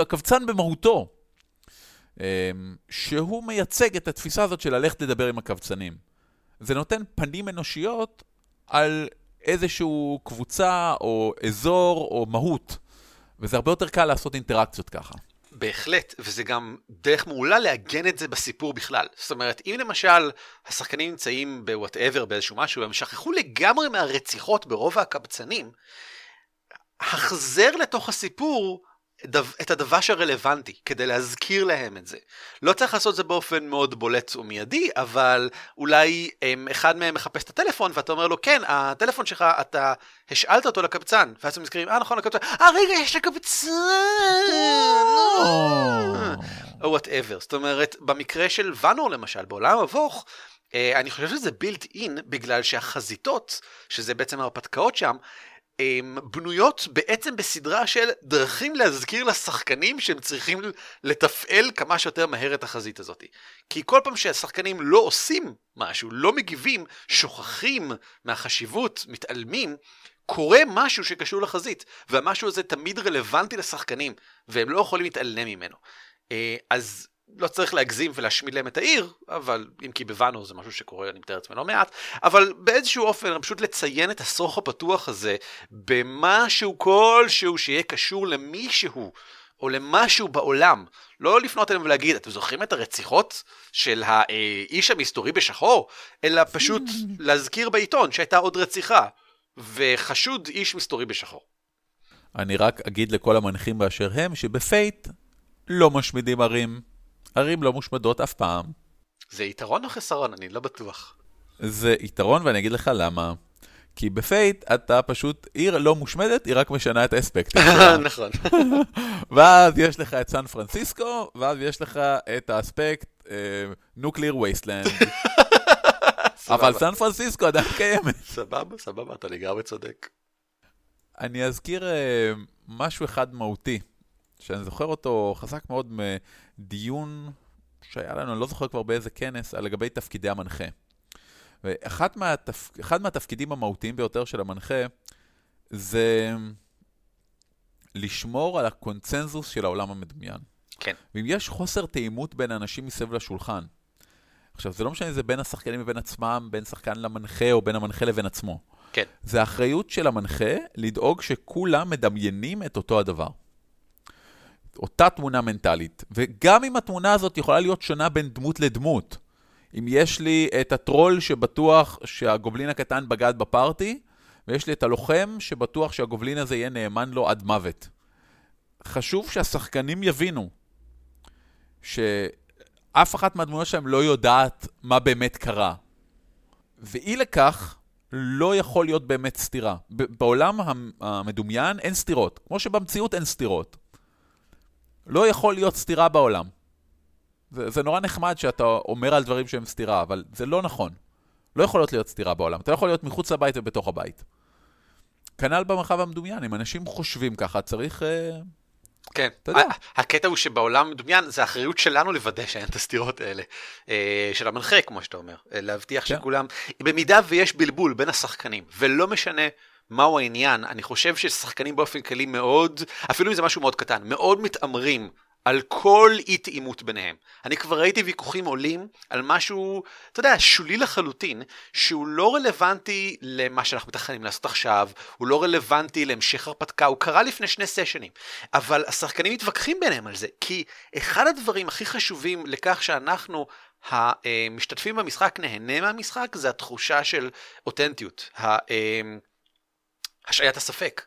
הקבצן במהותו, שהוא מייצג את התפיסה הזאת של ללכת לדבר עם הקבצנים. זה נותן פנים אנושיות על איזשהו קבוצה או אזור או מהות, וזה הרבה יותר קל לעשות אינטראקציות ככה. בהחלט, וזה גם דרך מעולה להגן את זה בסיפור בכלל. זאת אומרת, אם למשל השחקנים נמצאים ב-whatever, באיזשהו משהו, הם שכחו לגמרי מהרציחות ברוב הקבצנים, החזר לתוך הסיפור את הדבש הרלוונטי, כדי להזכיר להם את זה. לא צריך לעשות זה באופן מאוד בולט ומיידי, אבל אולי אחד מהם מחפש את הטלפון, ואתה אומר לו, כן, הטלפון שלך, אתה השאלת אותו לקבצן, ואז הם מזכירים, נכון, לקבצן, רגע, יש לקבצן, או whatever. זאת אומרת, במקרה של ונור, למשל, בעולם אבוך, אני חושב שזה בילט אין, בגלל שהחזיתות, שזה בעצם ההרפתקאות שם, בנויות בעצם בסדרה של דרכים להזכיר לשחקנים שהם צריכים לתפעל כמה שיותר מהר את החזית הזאת. כי כל פעם שהשחקנים לא עושים משהו, לא מגיבים, שוכחים מהחשיבות, מתעלמים, קורה משהו שקשור לחזית, והמשהו הזה תמיד רלוונטי לשחקנים, והם לא יכולים להתעלם ממנו. אז לא צריך להגזים ולהשמיד להם את העיר, אבל אם כי בבנו זה משהו שקורה, אני מתאר עצמנו מעט, אבל באיזשהו אופן פשוט לציין את הסרוך הפתוח הזה במשהו כלשהו שיהיה קשור למישהו או למשהו בעולם. לא לפנות אליהם ולהגיד, אתם זוכרים את הרציחות של האיש המסתורי בשחור? אלא פשוט להזכיר בעיתון שהייתה עוד רציחה וחשוד איש מסתורי בשחור. אני רק אגיד לכל המנחים באשר הם שבפייט לא משמידים ערים. ערים לא מושמדות אף פעם. זה יתרון או חסרון? אני לא בטוח. זה יתרון, ואני אגיד לך למה. כי בפייט אתה פשוט עיר לא מושמדת, היא רק משנה את האספקט. נכון. ואז יש לך את סן פרנסיסקו, ואז יש לך את האספקט Nuclear Wasteland. אבל סן פרנסיסקו עדיין קיימת. סבבה, סבבה, אתה לגמרי צודק. אני אזכיר משהו אחד מהותי, שאני זוכר אותו חזק מאוד מדיון שהיה לנו, אני לא זוכר כבר באיזה כנס, על לגבי תפקידי המנחה. ואחד מהתפקידים המהותיים ביותר של המנחה, זה לשמור על הקונצנזוס של העולם המדמיין. כן. ואם יש חוסר תאימות בין האנשים מסביב לשולחן, עכשיו, זה לא משנה אם זה בין השחקנים לבין עצמם, בין שחקן למנחה, או בין המנחה לבין עצמו. כן. זה האחריות של המנחה לדאוג שכולם מדמיינים את אותו הדבר. אותה תמונה מנטלית. וגם אם התמונה הזאת יכולה להיות שונה בין דמות לדמות, אם יש לי את הטרול שבטוח שהגובלין הקטן בגד בפארטי, ויש לי את הלוחם שבטוח שהגובלין הזה יהיה נאמן לו עד מוות. חשוב שהשחקנים יבינו שאף אחת מהדמויות שלהם לא יודעת מה באמת קרה. ואי לכך לא יכול להיות באמת סתירה. בעולם המדומיין אין סתירות, כמו שבמציאות אין סתירות. לא יכול להיות סתירה בעולם. זה נורא נחמד שאתה אומר על דברים שהם סתירה, אבל זה לא נכון. לא יכולות להיות סתירה בעולם. אתה יכול להיות מחוץ לבית ובתוך הבית. כנ"ל במרחב המדומיין, אם אנשים חושבים ככה, צריך... כן. הקטע הוא שבעולם המדומיין, זה האחריות שלנו לוודא שאין את הסתירות האלה. של המנחה, כמו שאתה אומר. להבטיח שכולם... במידה ויש בלבול בין השחקנים, ולא משנה... מהו העניין? אני חושב ששחקנים באופן כללי מאוד, אפילו אם זה משהו מאוד קטן, מאוד מתאמרים על כל אי-תאימות ביניהם. אני כבר ראיתי ויכוחים עולים על משהו, אתה יודע, שולי לחלוטין, שהוא לא רלוונטי למה שאנחנו מתכננים לעשות עכשיו, הוא לא רלוונטי להמשך הרפתקה, הוא קרה לפני 2 סשנים, אבל השחקנים מתווכחים ביניהם על זה, כי אחד הדברים הכי חשובים לכך שאנחנו... המשתתפים במשחק נהנה מהמשחק, זה התחושה של אותנטיות, השעיית הספק,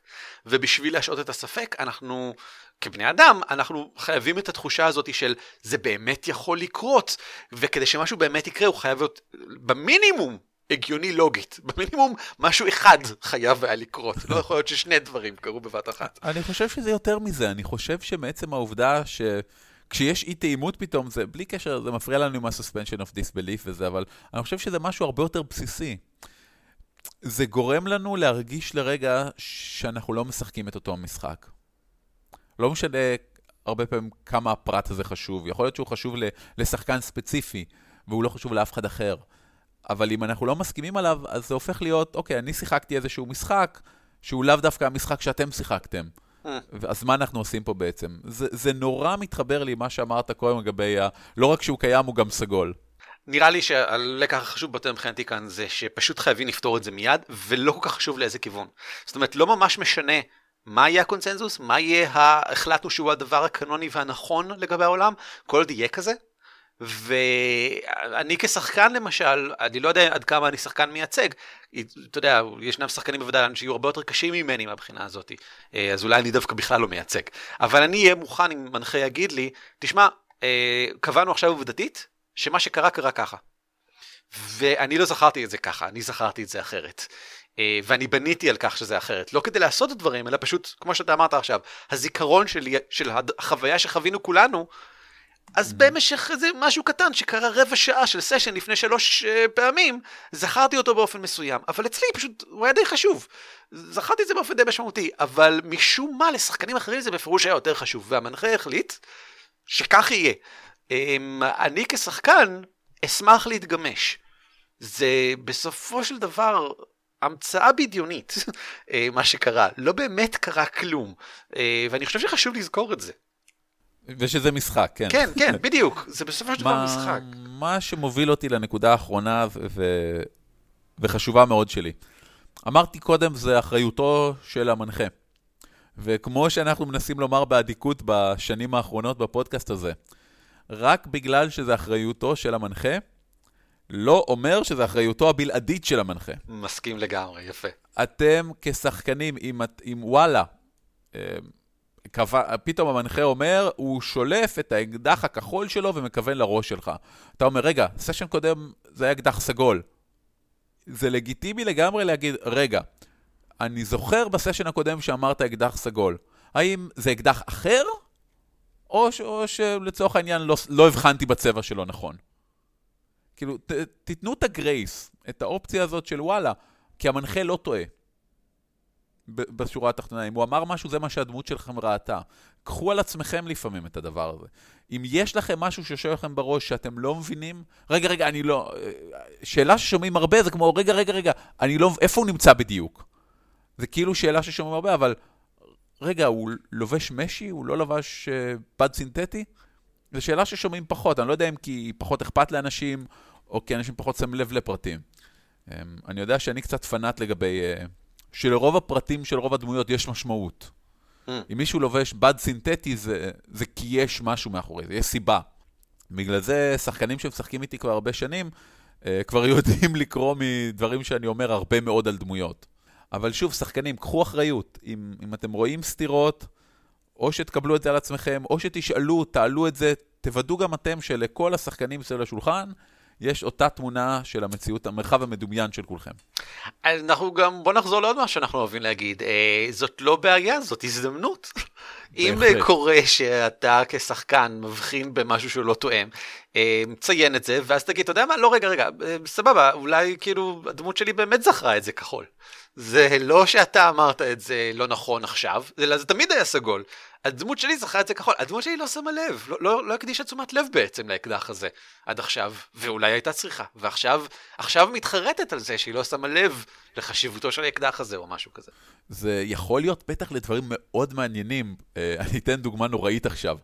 ובשביל להשעות את הספק, אנחנו, כבני אדם, אנחנו חייבים את התחושה הזאת של זה באמת יכול לקרות, וכדי שמשהו באמת יקרה, הוא חייב להיות במינימום הגיוני לוגית, במינימום משהו אחד חייב היה לקרות, לא יכול להיות ששני דברים קרו בבת אחת. אני חושב שזה יותר מזה, אני חושב שמעצם העובדה שכשיש אי תאימות פתאום, זה בלי קשר, זה מפריע לנו עם ה-suspension of disbelief וזה, אבל אני חושב שזה משהו הרבה יותר בסיסי. זה גורם לנו להרגיש לרגע שאנחנו לא משחקים את אותו המשחק. לא משנה הרבה פעמים כמה הפרט הזה חשוב. יכול להיות שהוא חשוב לשחקן ספציפי, והוא לא חשוב לאף אחד אחר. אבל אם אנחנו לא מסכימים עליו, אז זה הופך להיות, אוקיי, אני שיחקתי איזשהו משחק, שהוא לאו דווקא המשחק שאתם שיחקתם. אז מה אנחנו עושים פה בעצם? זה נורא מתחבר לי מה שאמרת קודם לגבי, לא רק שהוא קיים, הוא גם סגול. נראה לי שהלקח החשוב ביותר מבחינתי כאן זה שפשוט חייבים לפתור את זה מיד, ולא כל כך חשוב לאיזה כיוון. זאת אומרת, לא ממש משנה מה יהיה הקונצנזוס, מה יהיה החלטנו שהוא הדבר הקנוני והנכון לגבי העולם, כל עוד יהיה כזה. ואני כשחקן למשל, אני לא יודע עד כמה אני שחקן מייצג, אתה יודע, ישנם שחקנים בוודאי שיהיו הרבה יותר קשים ממני מהבחינה הזאת, אז אולי אני דווקא בכלל לא מייצג. אבל אני אהיה מוכן אם מנחה יגיד לי, תשמע, קבענו עכשיו עובדתית, שמה שקרה קרה ככה, ואני לא זכרתי את זה ככה, אני זכרתי את זה אחרת, ואני בניתי על כך שזה אחרת, לא כדי לעשות את דברים, אלא פשוט, כמו שאתה אמרת עכשיו, הזיכרון שלי, של החוויה שחווינו כולנו, אז במשך איזה משהו קטן שקרה רבע שעה של סשן לפני 3 פעמים, זכרתי אותו באופן מסוים, אבל אצלי פשוט הוא היה די חשוב, זכרתי את זה באופן די משמעותי, אבל משום מה לשחקנים אחרים זה בפירוש היה יותר חשוב, והמנחה החליט שכך יהיה, אני כשחקן אשמח להתגמש. זה בסופו של דבר המצאה בדיונית מה שקרה, לא באמת קרה כלום, ואני חושב שחשוב לזכור את זה, ושזה משחק. כן, כן, כן, בדיוק, זה בסופו של דבר משחק. מה שמוביל אותי לנקודה האחרונה וחשובה מאוד שלי, אמרתי קודם, זה אחריותו של המנחה, וכמו שאנחנו מנסים לומר בעדיקות בשנים האחרונות בפודקאסט הזה, רק בגלל שזה אחריותו של המנחה, לא אומר שזה אחריותו הבלעדית של המנחה. מסכים לגמרי, יפה. אתם כשחקנים, אם וואלה, פתאום המנחה אומר, הוא שולף את האקדח הכחול שלו ומכוון לראש שלך. אתה אומר, רגע, סשן קודם זה היה אקדח סגול. זה לגיטימי לגמרי להגיד, רגע, אני זוכר בסשן הקודם שאמרת אקדח סגול. האם זה אקדח אחר? או שלצורך העניין לא הבחנתי בצבע שלו נכון. כאילו, תתנו את הגרייס, את האופציה הזאת של וואלה, כי המנחה לא טועה. בשורה התחתונה, אם הוא אמר משהו, זה מה שהדמות שלכם ראתה. קחו על עצמכם לפעמים את הדבר הזה. אם יש לכם משהו שיושב לכם בראש שאתם לא מבינים, רגע, אני לא... שאלה ששומעים הרבה זה כמו, רגע, אני לא... איפה הוא נמצא בדיוק? זה כאילו שאלה ששומעים הרבה, אבל... רגע, הוא לובש משי? הוא לא לבש פד סינתטי? זו שאלה ששומעים פחות. אני לא יודע אם כי פחות אכפת לאנשים, או כי אנשים פחות שמים לב לפרטים. אני יודע שאני קצת פנאט לגבי... שלרוב הפרטים של רוב הדמויות יש משמעות. אם מישהו לובש בד סינתטי, זה כי יש משהו מאחורי זה, יש סיבה. בגלל זה, שחקנים שמשחקים איתי כבר הרבה שנים, כבר יודעים לקרוא מדברים שאני אומר הרבה מאוד על דמויות. אבל שוב, שחקנים, קחו אחריות. אם אתם רואים סתירות, או שתקבלו את זה על עצמכם, או שתשאלו, תעלו את זה, תוודאו גם אתם שלכל השחקנים סביב השולחן, יש אותה תמונה של המציאות, המרחב המדומיין של כולכם. אנחנו גם, בוא נחזור לעוד מה שאנחנו אוהבים להגיד, זאת לא בעיה, זאת הזדמנות. אם קורה שאתה כשחקן מבחין במשהו שהוא לא תואם, מציין את זה, ואז תגיד, אתה יודע מה? לא, רגע, סבבה, אולי כאילו הדמות שלי באמת זכרה את זה כחול. זה לא שאתה אמרת את זה לא נכון עכשיו, זה תמיד היה סגול. הדמות שלי זכרה את זה כחול, הדמות שלי לא שמה לב, לא הקדישה תשומת לב בעצם לאקדח הזה עד עכשיו, ואולי הייתה צריכה, ועכשיו מתחרטת על זה שהיא לא שמה לב לחשיבותו של האקדח הזה או משהו כזה. זה יכול להיות בטח לדברים מאוד מעניינים, אני אתן דוגמה נוראית עכשיו.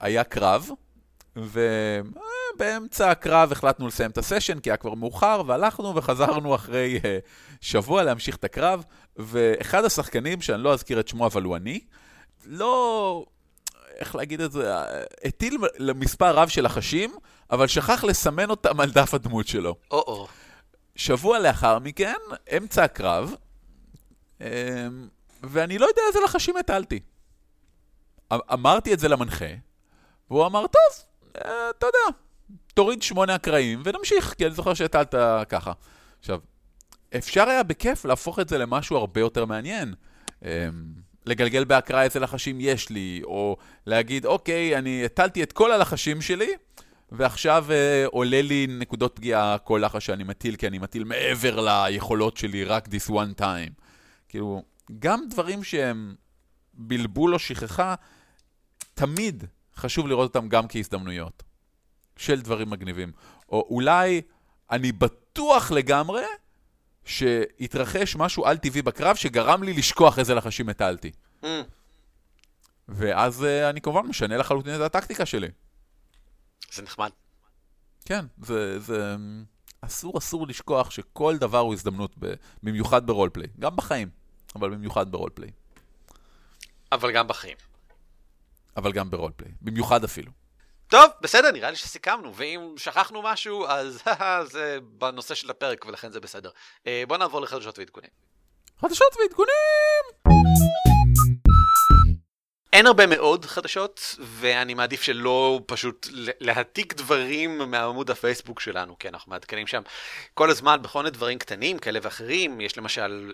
היה קרב, ובאמצע הקרב החלטנו לסיים את הסשן, כי היה כבר מאוחר, והלכנו וחזרנו אחרי שבוע להמשיך את הקרב, ואחד השחקנים, שאני לא אזכיר את שמו, אבל הוא אני, לא, איך להגיד את זה, הטיל למספר רב של החשים, אבל שכח לסמן אותם על דף הדמות שלו. שבוע לאחר מכן, אמצע הקרב, ואני לא יודע איזה לחשים הטלתי. אמרתי את זה למנחה, והוא אמר, טוב, אתה יודע, תוריד 8 הקראים ונמשיך, כי אני זוכר שהטלת ככה. עכשיו, אפשר היה בכיף להפוך את זה למשהו הרבה יותר מעניין. לגלגל בהקראה אצל לחשים יש לי, או להגיד, אוקיי, אני הטלתי את כל הלחשים שלי, ועכשיו עולה לי נקודות פגיעה כל לחש שאני מטיל, כי אני מטיל מעבר ליכולות שלי, רק this one time. כאילו, גם דברים שהם בלבול או שכחה, תמיד חשוב לראות אותם גם כהזדמנויות של דברים מגניבים. או אולי אני בטוח לגמרי שהתרחש משהו על טבעי בקרב שגרם לי לשכוח איזה לחשים הטלתי. ואז אני כמובן משנה לחלוטין את הטקטיקה שלי. זה נחמד. כן, זה... אסור לשכוח שכל דבר הוא הזדמנות, במיוחד ברולפליי. גם בחיים, אבל במיוחד ברולפליי. אבל גם בחיים. אבל גם ברולפליי, במיוחד אפילו. טוב, בסדר, נראה לי שסיכמנו, ואם שכחנו משהו, אז זה בנושא של הפרק, ולכן זה בסדר. בואו נעבור לחדשות ועדכונים. חדשות ועדכונים! אין הרבה מאוד חדשות, ואני מעדיף שלא פשוט להעתיק דברים מעמוד הפייסבוק שלנו, כי אנחנו מעדכנים שם כל הזמן בכל מיני דברים קטנים כאלה ואחרים. יש למשל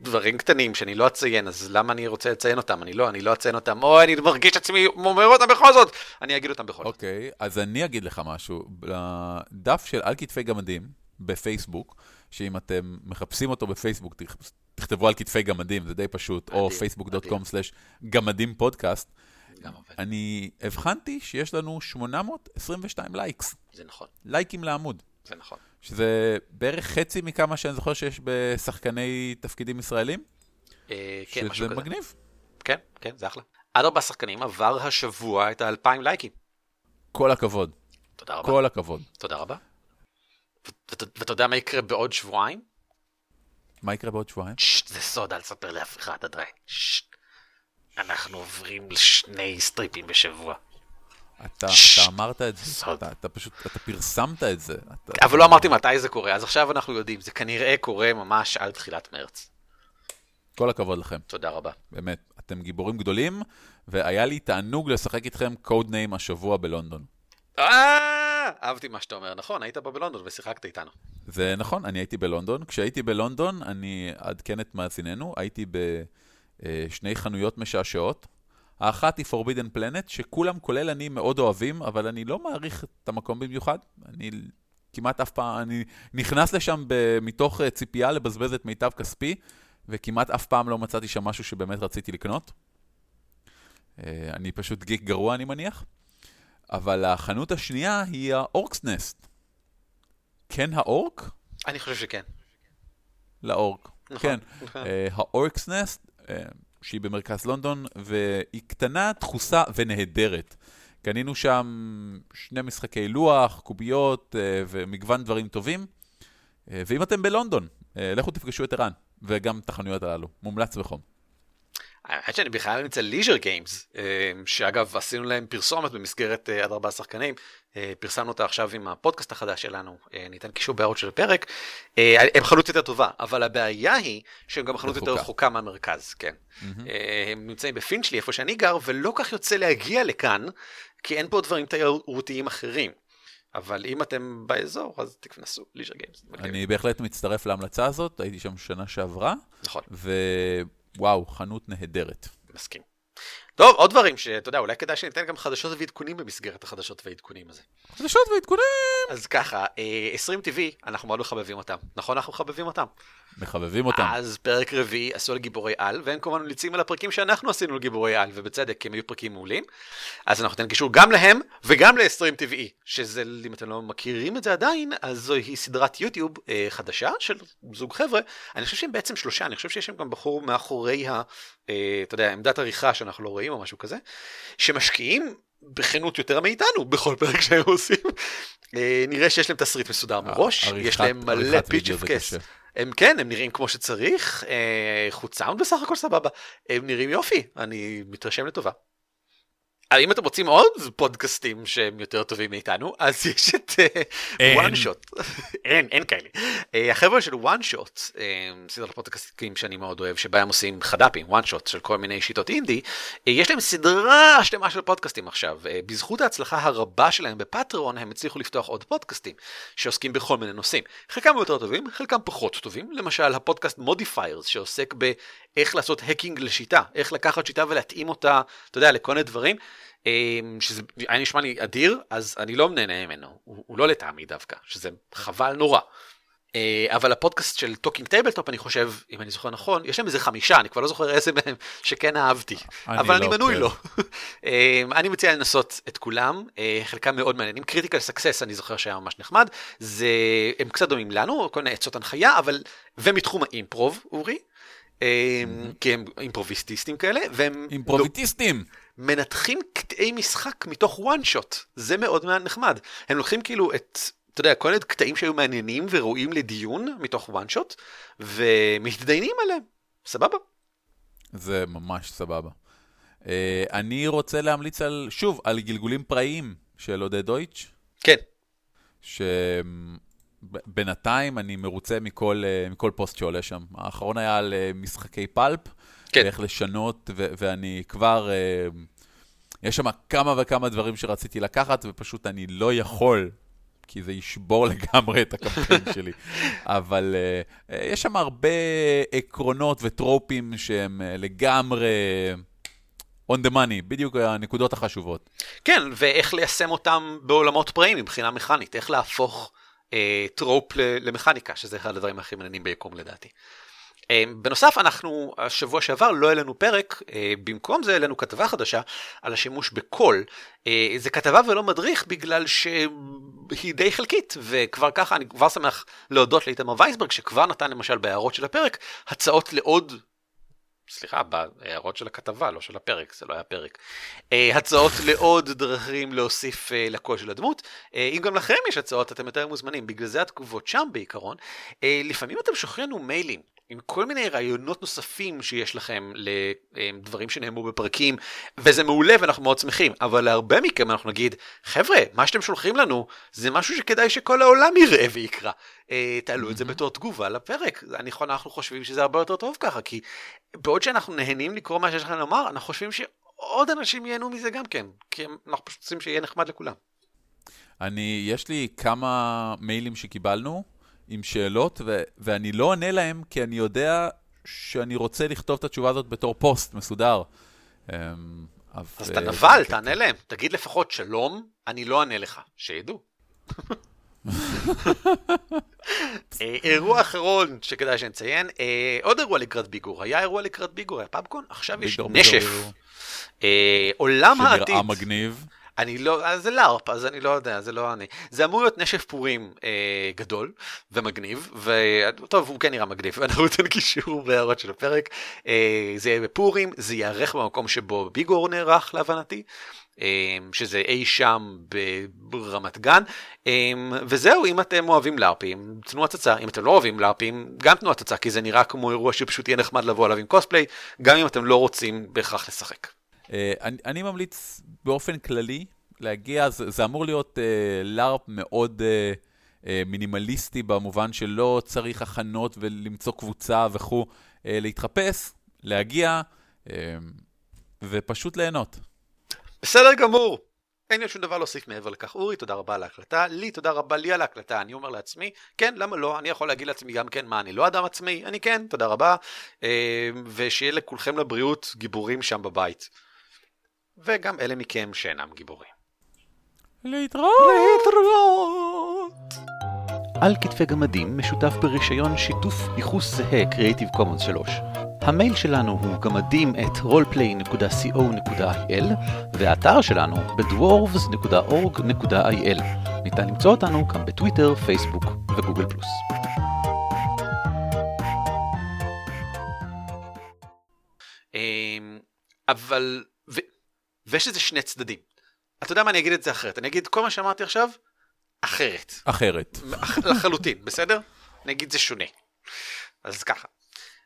דברים קטנים שאני לא אציין, אז למה אני רוצה לציין אותם? אני לא אציין אותם, או אני מרגיש עצמי אומר אותם בכל זאת, אני אגיד אותם בכל זאת. אוקיי, אז אני אגיד לך משהו, לדף של על כתפי גמדים בפייסבוק, שאם אתם מחפשים אותו בפייסבוק, תכתבו על כתפי גמדים, זה די פשוט, או facebook.com/גמדים פודקאסט. אני הבחנתי שיש לנו 822 לייקס. זה נכון. לייקים לעמוד. זה נכון. שזה בערך חצי מכמה שאני זוכר שיש בשחקני תפקידים ישראלים. כן, משהו כזה. שזה מגניב. כן, זה אחלה. עד 4 שחקנים עבר השבוע את 2,000 לייקים. כל הכבוד. תודה רבה. כל הכבוד. תודה רבה. ואתה יודע מה יקרה בעוד שבועיים? מה יקרה בעוד שבועיים? זה סוד, אל תספר לאף אחד עדיין. אנחנו עוברים לשני סטריפים בשבוע. אתה אמרת את זה, אתה פשוט, אתה פרסמת את זה. אבל לא אמרתי מתי זה קורה, אז עכשיו אנחנו יודעים, זה כנראה קורה ממש על תחילת מרץ. כל הכבוד לכם. תודה רבה. באמת, אתם גיבורים גדולים, והיה לי תענוג לשחק איתכם קוד ניים השבוע בלונדון. אהבתי מה שאתה אומר, נכון, היית בבלונדון ושיחקת איתנו. זה נכון, אני הייתי בלונדון. כשהייתי בלונדון, אני עדכן את מאזיננו, הייתי בשני חנויות משעשעות. האחת היא Forbidden Planet, שכולם, כולל אני, מאוד אוהבים, אבל אני לא מעריך את המקום במיוחד. אני כמעט אף פעם, אני נכנס לשם מתוך ציפייה לבזבז את מיטב כספי, וכמעט אף פעם לא מצאתי שם משהו שבאמת רציתי לקנות. אני פשוט גיק גרוע, אני מניח. אבל החנות השנייה היא ה-Orc's Nest. כן האורק? אני חושב שכן. לאורק, כן. ה-Orc's Nest, שהיא במרכז לונדון, והיא קטנה, תחוסה ונהדרת. קנינו שם שני משחקי לוח, קוביות ומגוון דברים טובים. ואם אתם בלונדון, לכו תפגשו את אירן, וגם את החנויות הללו. מומלץ בחום. האמת שאני בכלל נמצא Leisure Games, שאגב עשינו להם פרסומת במסגרת עד 4 שחקנים, פרסמנו אותה עכשיו עם הפודקאסט החדש שלנו, ניתן קישור בהערות של הפרק, הם חנות יותר טובה, אבל הבעיה היא שהם גם חנות יותר רחוקה מהמרכז, כן. הם נמצאים בפינצ'לי, איפה שאני גר, ולא כך יוצא להגיע לכאן, כי אין פה דברים תיירותיים אחרים. אבל אם אתם באזור, אז תכנסו, Leisure Games. אני בהחלט מצטרף להמלצה הזאת, הייתי שם שנה שעברה, וואו, חנות נהדרת. מסכים. טוב, עוד דברים שאתה יודע, אולי כדאי שניתן גם חדשות ועדכונים במסגרת החדשות ועדכונים הזה. חדשות ועדכונים! אז ככה, 20 TV, אנחנו מאוד מחבבים אותם. נכון, אנחנו מחבבים אותם. מחבבים אותם. אז פרק רביעי עשו על גיבורי על, והם כמובן מליצים על הפרקים שאנחנו עשינו על גיבורי על, ובצדק, כי הם היו פרקים מעולים. אז אנחנו ניתן קישור גם להם, וגם ל-20 TV, שזה, אם אתם לא מכירים את זה עדיין, אז זוהי סדרת יוטיוב חדשה של זוג חבר'ה. אני חושב שהם בעצם שלושה, אני חושב שיש שם גם בחור מאחורי אתה יודע, עמדת עריכה שאנחנו לא רואים או משהו כזה, שמשקיעים בכנות יותר מאיתנו בכל פרק שהם עושים. נראה שיש להם תסריט מסודר מראש, יש להם מלא פיץ' אפקס. הם נראים כמו שצריך, חוצם בסך הכל סבבה, הם נראים יופי, אני מתרשם לטובה. אם אתם רוצים עוד פודקאסטים שהם יותר טובים מאיתנו, אז יש את OneShot. אין כאלה. החבר'ה של OneShot, סדרת פודקאסטים שאני מאוד אוהב, שבה הם עושים חדאפים, OneShot של כל מיני שיטות אינדי, יש להם סדרה שלמה של פודקאסטים עכשיו. בזכות ההצלחה הרבה שלהם בפטרון, הם הצליחו לפתוח עוד פודקאסטים, שעוסקים בכל מיני נושאים. חלקם יותר טובים, חלקם פחות טובים. למשל, הפודקאסט Modifiers, שעוסק באיך לעשות הקינג לשיטה, איך לקחת שיטה ולהתאים אותה, אתה יודע, לכל מיני דברים. שזה היה נשמע לי אדיר, אז אני לא מנהנה ממנו, הוא לא לטעמי דווקא, שזה חבל נורא. אבל הפודקאסט של Talking Table Top, אני חושב, אם אני זוכר נכון, יש להם איזה 5, אני כבר לא זוכר איזה מהם שכן אהבתי, אבל אני מנוי לו. אני מציע לנסות את כולם, חלקם מאוד מעניינים. Critical Success, אני זוכר שהיה ממש נחמד, הם קצת דומים לנו, כל מיני עצות הנחיה, אבל ומתחום האימפרוב, אורי, כי הם אימפרוביסטיסטים כאלה, אימפרוביטיסטים! מנתחים קטעי משחק מתוך OneShot, זה מאוד נחמד. הם לוקחים כאילו את, אתה יודע, כל הקטעים שהיו מעניינים וראויים לדיון מתוך OneShot, ומתדיינים עליהם. סבבה? זה ממש סבבה. אני רוצה להמליץ על גלגולים פראיים של עודד דויץ. כן. שבינתיים אני מרוצה מכל פוסט שעולה שם. האחרון היה על משחקי פלפ, איך לשנות, ואני כבר, יש שם כמה וכמה דברים שרציתי לקחת, ופשוט אני לא יכול, כי זה ישבור לגמרי את הקמפיין שלי. אבל יש שם הרבה עקרונות וטרופים שהם לגמרי on the money, בדיוק הנקודות החשובות. כן, ואיך ליישם אותם בעולמות פראים מבחינה מכנית, איך להפוך טרופ למכניקה, שזה אחד הדברים הכי מעניינים ביקום לדעתי. בנוסף, אנחנו, השבוע שעבר לא העלינו פרק, במקום זה העלינו כתבה חדשה על השימוש בקול. זה כתבה ולא מדריך בגלל שהיא די חלקית, וכבר ככה אני כבר שמח להודות לאיתמר וייסברג, שכבר נתן למשל בהערות של הפרק, הצעות לעוד, סליחה, בהערות של הכתבה, לא של הפרק, זה לא היה פרק, הצעות לעוד דרכים להוסיף לקול של הדמות. אם גם לכם יש הצעות, אתם יותר מוזמנים, בגלל זה התגובות שם בעיקרון. לפעמים אתם שוכרנו מיילים, עם כל מיני רעיונות נוספים שיש לכם לדברים שנאמרו בפרקים, וזה מעולה ואנחנו מאוד שמחים, אבל להרבה מכם אנחנו נגיד, חבר'ה, מה שאתם שולחים לנו, זה משהו שכדאי שכל העולם יראה ויקרא. תעלו את זה בתור תגובה לפרק. אנחנו חושבים שזה הרבה יותר טוב ככה, כי בעוד שאנחנו נהנים לקרוא מה שיש לכם לומר, אנחנו חושבים שעוד אנשים ייהנו מזה גם כן, כי אנחנו פשוט רוצים שיהיה נחמד לכולם. יש לי כמה מיילים שקיבלנו, עם שאלות, ואני לא עונה להם, כי אני יודע שאני רוצה לכתוב את התשובה הזאת בתור פוסט מסודר. אז אתה נבל, תענה להם. תגיד לפחות שלום, אני לא ענה לך. שידעו. אירוע אחרון שכדאי שנציין, עוד אירוע לקראת ביגור. היה אירוע לקראת ביגור, היה פאבקון, עכשיו יש נשף. עולם העתיד. שנראה מגניב. אני לא, זה לארפ, אז אני לא יודע, זה לא אני. זה אמור להיות נשף פורים גדול ומגניב, וטוב, הוא כן נראה מגניב, ואנחנו נותן קישור בהערות של הפרק. זה יהיה בפורים, זה יערך במקום שבו ביגור נערך להבנתי, שזה אי שם ברמת גן, וזהו, אם אתם אוהבים לארפים, תנו הצצה, אם אתם לא אוהבים לארפים, גם תנו הצצה, כי זה נראה כמו אירוע שפשוט יהיה נחמד לבוא עליו עם קוספליי, גם אם אתם לא רוצים בהכרח לשחק. אני ממליץ באופן כללי להגיע, זה אמור להיות לארפ מאוד מינימליסטי במובן שלא צריך הכנות ולמצוא קבוצה וכו', להתחפש, להגיע ופשוט ליהנות. בסדר גמור, אין לי שום דבר להוסיף מעבר לכך. אורי, תודה רבה על ההקלטה, לי תודה רבה לי על ההקלטה, אני אומר לעצמי, כן, למה לא, אני יכול להגיד לעצמי גם כן, מה, אני לא אדם עצמי, אני כן, תודה רבה, ושיהיה לכולכם לבריאות גיבורים שם בבית. וגם אלה מכם שאינם גיבורים. להתראות! להתראות! על כתפי גמדים משותף ברישיון שיתוף ייחוס זהה Creative Commons 3. המייל שלנו הוא gamadim@roleplay.co.il והאתר שלנו bdwarves.org.il. ניתן למצוא אותנו גם בטוויטר, פייסבוק וגוגל פלוס. אבל... ויש לזה שני צדדים. אתה יודע מה, אני אגיד את זה אחרת. אני אגיד כל מה שאמרתי עכשיו, אחרת. אחרת. לחלוטין, בסדר? אני אגיד זה שונה. אז ככה.